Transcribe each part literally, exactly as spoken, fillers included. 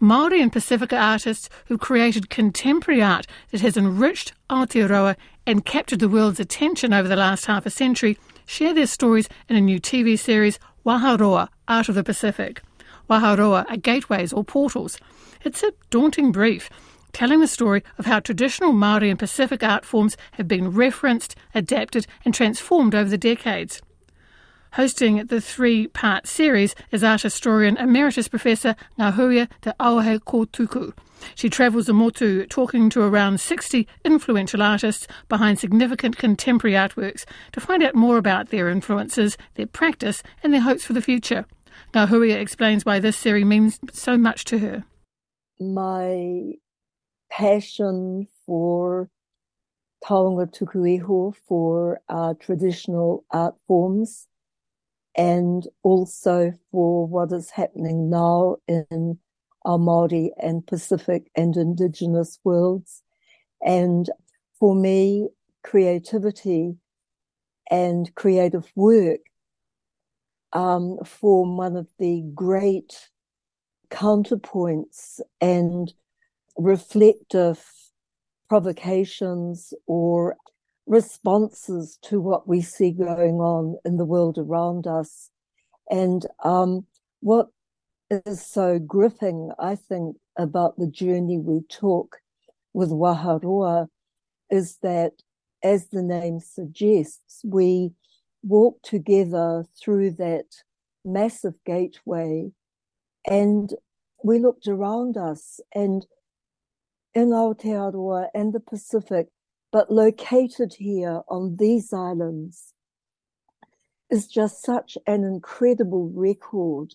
Maori and Pasifika artists who created contemporary art that has enriched Aotearoa and captured the world's attention over the last half a century share their stories in a new T V series, Waharoa: Art of the Pacific. Waharoa are gateways or portals. It's a daunting brief, telling the story of how traditional Maori and Pacific art forms have been referenced, adapted and transformed over the decades. Hosting the three-part series is art historian emeritus professor Ngahuia Te Awekotuku. She travels the motu, talking to around sixty influential artists behind significant contemporary artworks to find out more about their influences, their practice and their hopes for the future. Ngahuia explains why this series means so much to her. My passion for taonga tuku iho, for uh, traditional art forms, and also for what is happening now in our Māori and Pacific and Indigenous worlds. And for me, creativity and creative work um, form one of the great counterpoints and reflective provocations or responses to what we see going on in the world around us. And um, what is so gripping, I think, about the journey we took with Waharoa is that, as the name suggests, we walk together through that massive gateway and we looked around us, and in Aotearoa and the Pacific, but located here on these islands, is just such an incredible record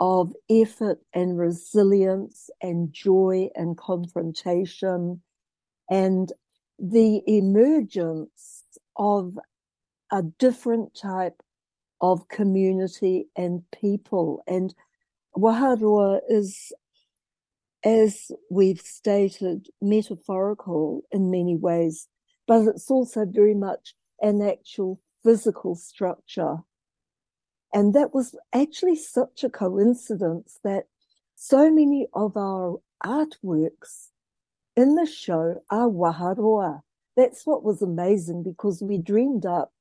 of effort and resilience and joy and confrontation and the emergence of a different type of community and people. And Waharoa is, as we've stated, metaphorical in many ways, but it's also very much an actual physical structure. And that was actually such a coincidence that so many of our artworks in the show are Waharoa. That's what was amazing, because we dreamed up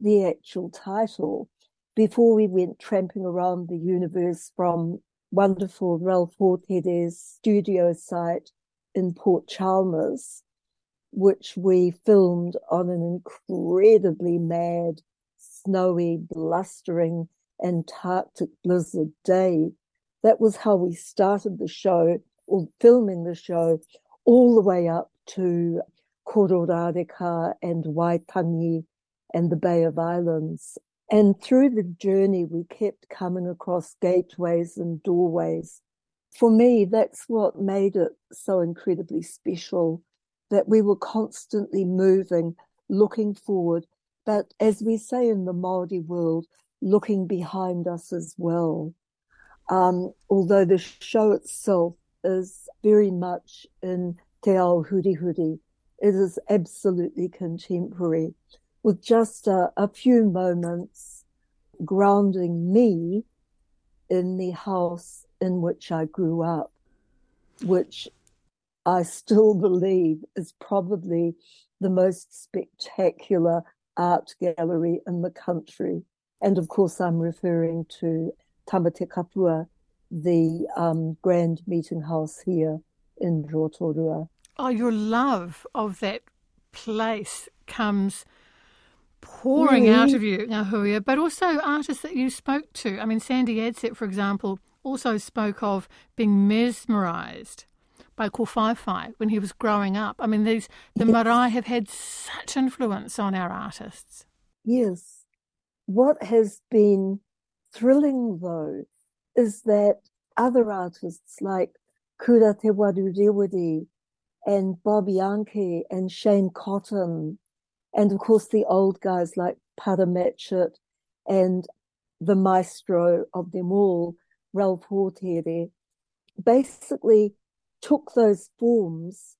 the actual title before we went tramping around the universe from wonderful Ralph Hotere's studio site in Port Chalmers, which we filmed on an incredibly mad, snowy, blustering Antarctic blizzard day. That was how we started the show, or filming the show, all the way up to Kororareka and Waitangi and the Bay of Islands. And through the journey, we kept coming across gateways and doorways. For me, that's what made it so incredibly special, that we were constantly moving, looking forward, but, as we say in the Māori world, looking behind us as well. Um, although the show itself is very much in Te Ao Hurihuri, it is absolutely contemporary, with just a, a few moments grounding me in the house in which I grew up, which I still believe is probably the most spectacular art gallery in the country. And of course, I'm referring to Tamatekapua, the um, grand meeting house here in Rotorua. Oh, your love of that place comes pouring mm. out of you, Ngahuia, but also artists that you spoke to. I mean, Sandy Adset, for example, also spoke of being mesmerised by Kofai-whai when he was growing up. I mean, these the yes. marae have had such influence on our artists. Yes. What has been thrilling, though, is that other artists like Kura Te Wadudewidi and Bob Yankee and Shane Cotton, and of course the old guys like Para Matchitt and the maestro of them all, Ralph Hotere, basically took those forms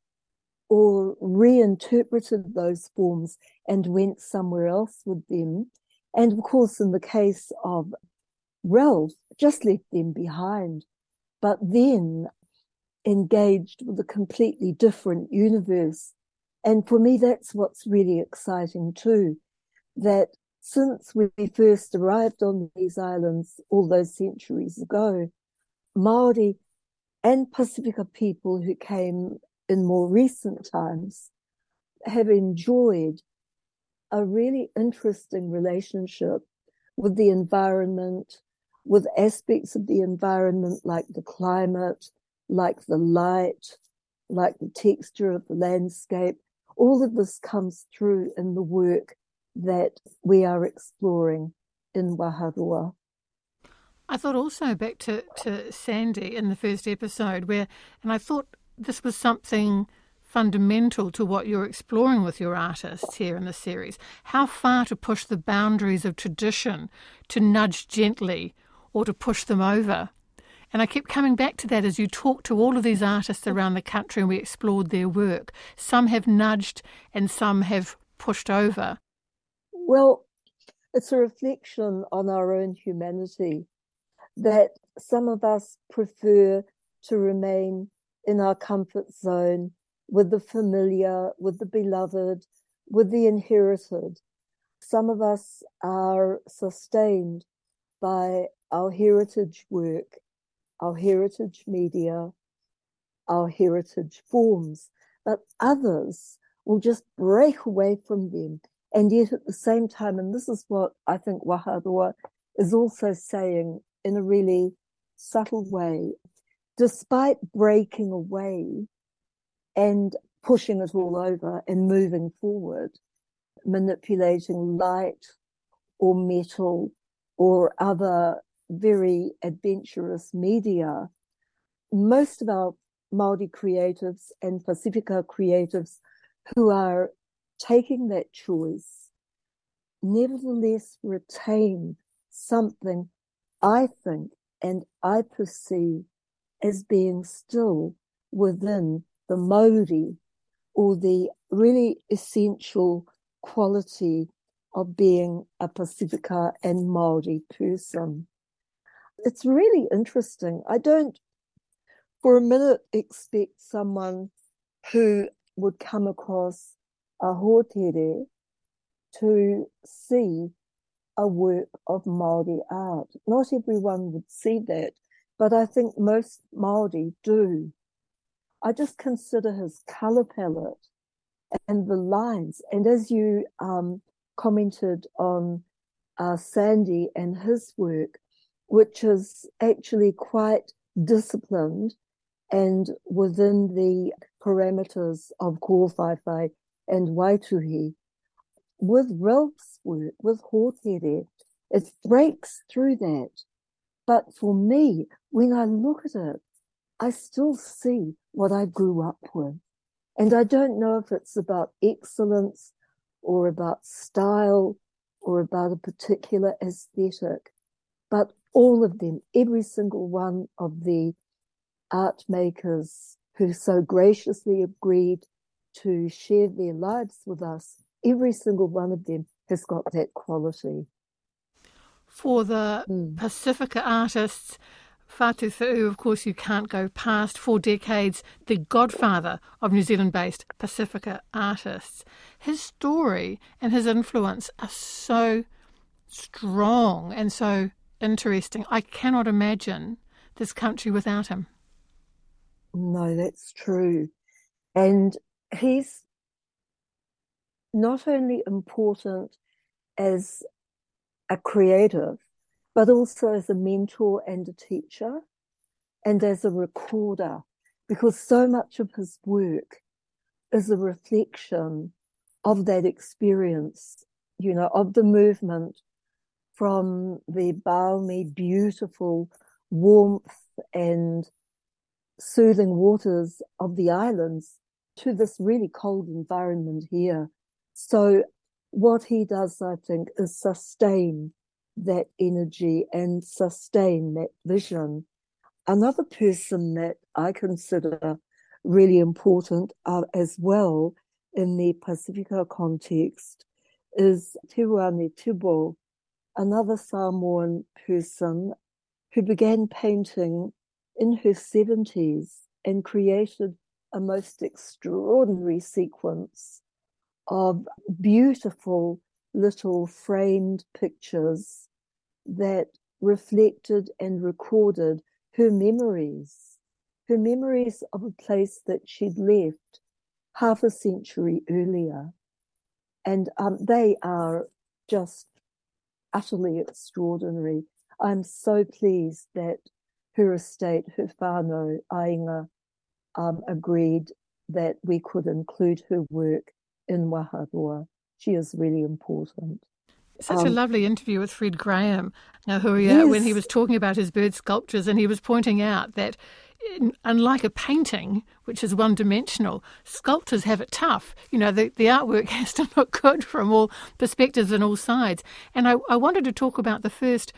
or reinterpreted those forms and went somewhere else with them. And of course, in the case of Ralph, just left them behind. But then engaged with a completely different universe. And for me, that's what's really exciting too, that since we first arrived on these islands all those centuries ago, Maori and Pasifika people who came in more recent times have enjoyed a really interesting relationship with the environment, with aspects of the environment like the climate, like the light, like the texture of the landscape. All of this comes through in the work that we are exploring in Waharoa. I thought also back to, to Sandy in the first episode where, and I thought this was something fundamental to what you're exploring with your artists here in the series, how far to push the boundaries of tradition, to nudge gently or to push them over. And I kept coming back to that as you talk to all of these artists around the country and we explored their work. Some have nudged and some have pushed over. Well, it's a reflection on our own humanity that some of us prefer to remain in our comfort zone with the familiar, with the beloved, with the inherited. Some of us are sustained by our heritage work, our heritage media, our heritage forms, but others will just break away from them. And yet at the same time, and this is what I think Waharoa is also saying in a really subtle way, despite breaking away and pushing it all over and moving forward, manipulating light or metal or other very adventurous media, most of our Māori creatives and Pasifika creatives who are taking that choice nevertheless retain something I think and I perceive as being still within the Māori, or the really essential quality of being a Pasifika and Māori person. It's really interesting. I don't for a minute expect someone who would come across a Hotere to see a work of Māori art. Not everyone would see that, but I think most Māori do. I just consider his colour palette and the lines. And as you um, commented on uh, Sandy and his work, which is actually quite disciplined and within the parameters of Kofai-whai and Waituhi. With Ralph's work, with Hotere, it breaks through that. But for me, when I look at it, I still see what I grew up with. And I don't know if it's about excellence or about style or about a particular aesthetic, but all of them, every single one of the art makers who so graciously agreed to share their lives with us, every single one of them has got that quality. For the mm. Pasifika artists, Fatu Fu'u, of course, you can't go past, for decades the godfather of New Zealand-based Pasifika artists. His story and his influence are so strong and so interesting. I cannot imagine this country without him. No, that's true. And he's not only important as a creative, but also as a mentor and a teacher and as a recorder, because so much of his work is a reflection of that experience, you know, of the movement from the balmy, beautiful warmth and soothing waters of the islands to this really cold environment here. So what he does, I think, is sustain that energy and sustain that vision. Another person that I consider really important uh, as well in the Pasifika context is Tuone Tubo, another Samoan person who began painting in her seventies and created a most extraordinary sequence of beautiful little framed pictures that reflected and recorded her memories, her memories of a place that she'd left half a century earlier. And um, they are just utterly extraordinary. I'm so pleased that her estate, her whānau, Ainga, um, agreed that we could include her work in Waharoa. She is really important. Such um, a lovely interview with Fred Graham, Ngahuia, yes. when he was talking about his bird sculptures, and he was pointing out that in, unlike a painting, which is one-dimensional, sculptors have it tough. You know, the, the artwork has to look good from all perspectives and all sides. And I, I wanted to talk about the first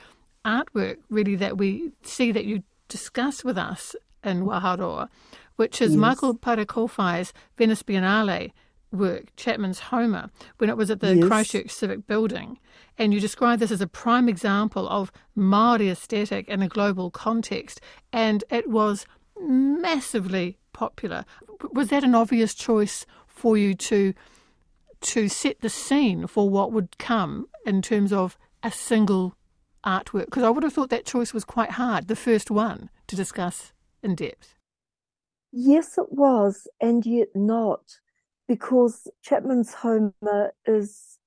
artwork, really, that we see that you discuss with us in Waharoa, which is yes. Michael Parakofai's Venice Biennale work, Chapman's Homer, when it was at the yes. Christchurch Civic Building. And you describe this as a prime example of Maori aesthetic in a global context, and it was massively popular. Was that an obvious choice for you to to set the scene for what would come in terms of a single artwork? Because I would have thought that choice was quite hard, the first one to discuss in depth. Yes, it was, and yet not. Because Chapman's Homer is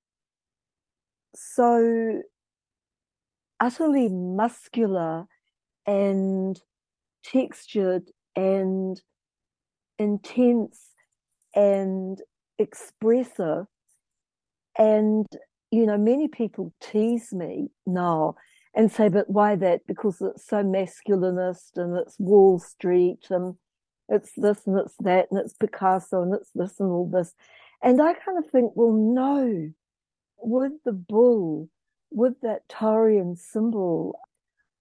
so utterly muscular and textured and intense and expressive. And, you know, many people tease me now and say, but why that? Because it's so masculinist and it's Wall Street and it's this and it's that and it's Picasso and it's this and all this. And I kind of think, well, no, with the bull, with that Taurian symbol,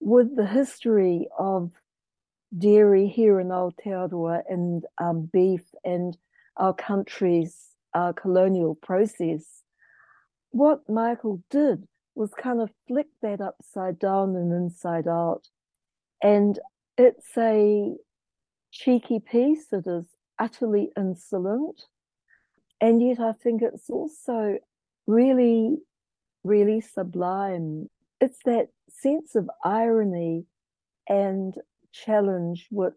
with the history of dairy here in Aotearoa and um, beef and our country's uh, colonial process, what Michael did was kind of flick that upside down and inside out. And it's a cheeky piece, it is utterly insolent, and yet I think it's also really, really sublime. It's that sense of irony and challenge which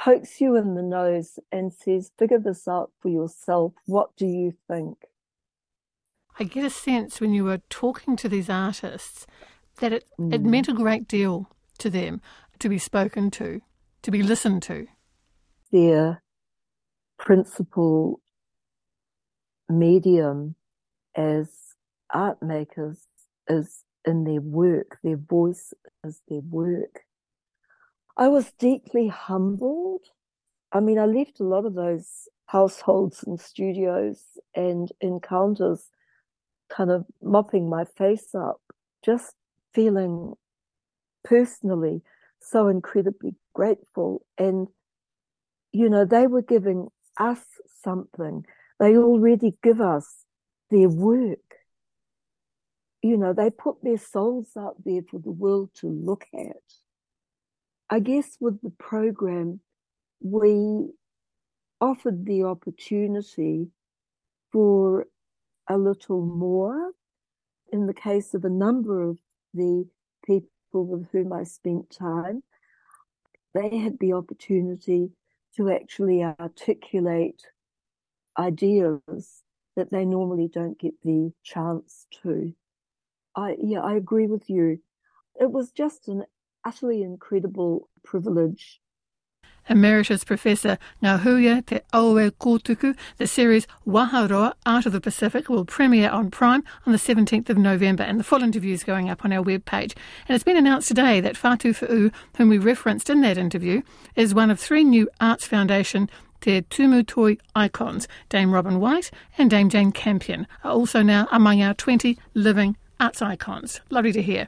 pokes you in the nose and says, figure this out for yourself, what do you think? I get a sense when you were talking to these artists that it, mm. it meant a great deal to them to be spoken to, to be listened to. Their principal medium as art makers is in their work. Their voice is their work. I was deeply humbled. I mean, I left a lot of those households and studios and encounters kind of mopping my face up, just feeling personally so incredibly grateful. And, you know, they were giving us something. They already give us their work. You know, they put their souls out there for the world to look at. I guess with the program, we offered the opportunity for a little more. In the case of a number of the people with whom I spent time, they had the opportunity to actually articulate ideas that they normally don't get the chance to. I yeah, I agree with you. It was just an utterly incredible privilege. Emeritus Professor Ngahuia Te Awekotuku. The series Waharoa, Art of the Pacific, will premiere on Prime on the seventeenth of November, and the full interview is going up on our webpage. And it's been announced today that Fatu Fu'u, whom we referenced in that interview, is one of three new Arts Foundation Te Tumutoi icons. Dame Robin White and Dame Jane Campion are also now among our twenty living arts icons. Lovely to hear.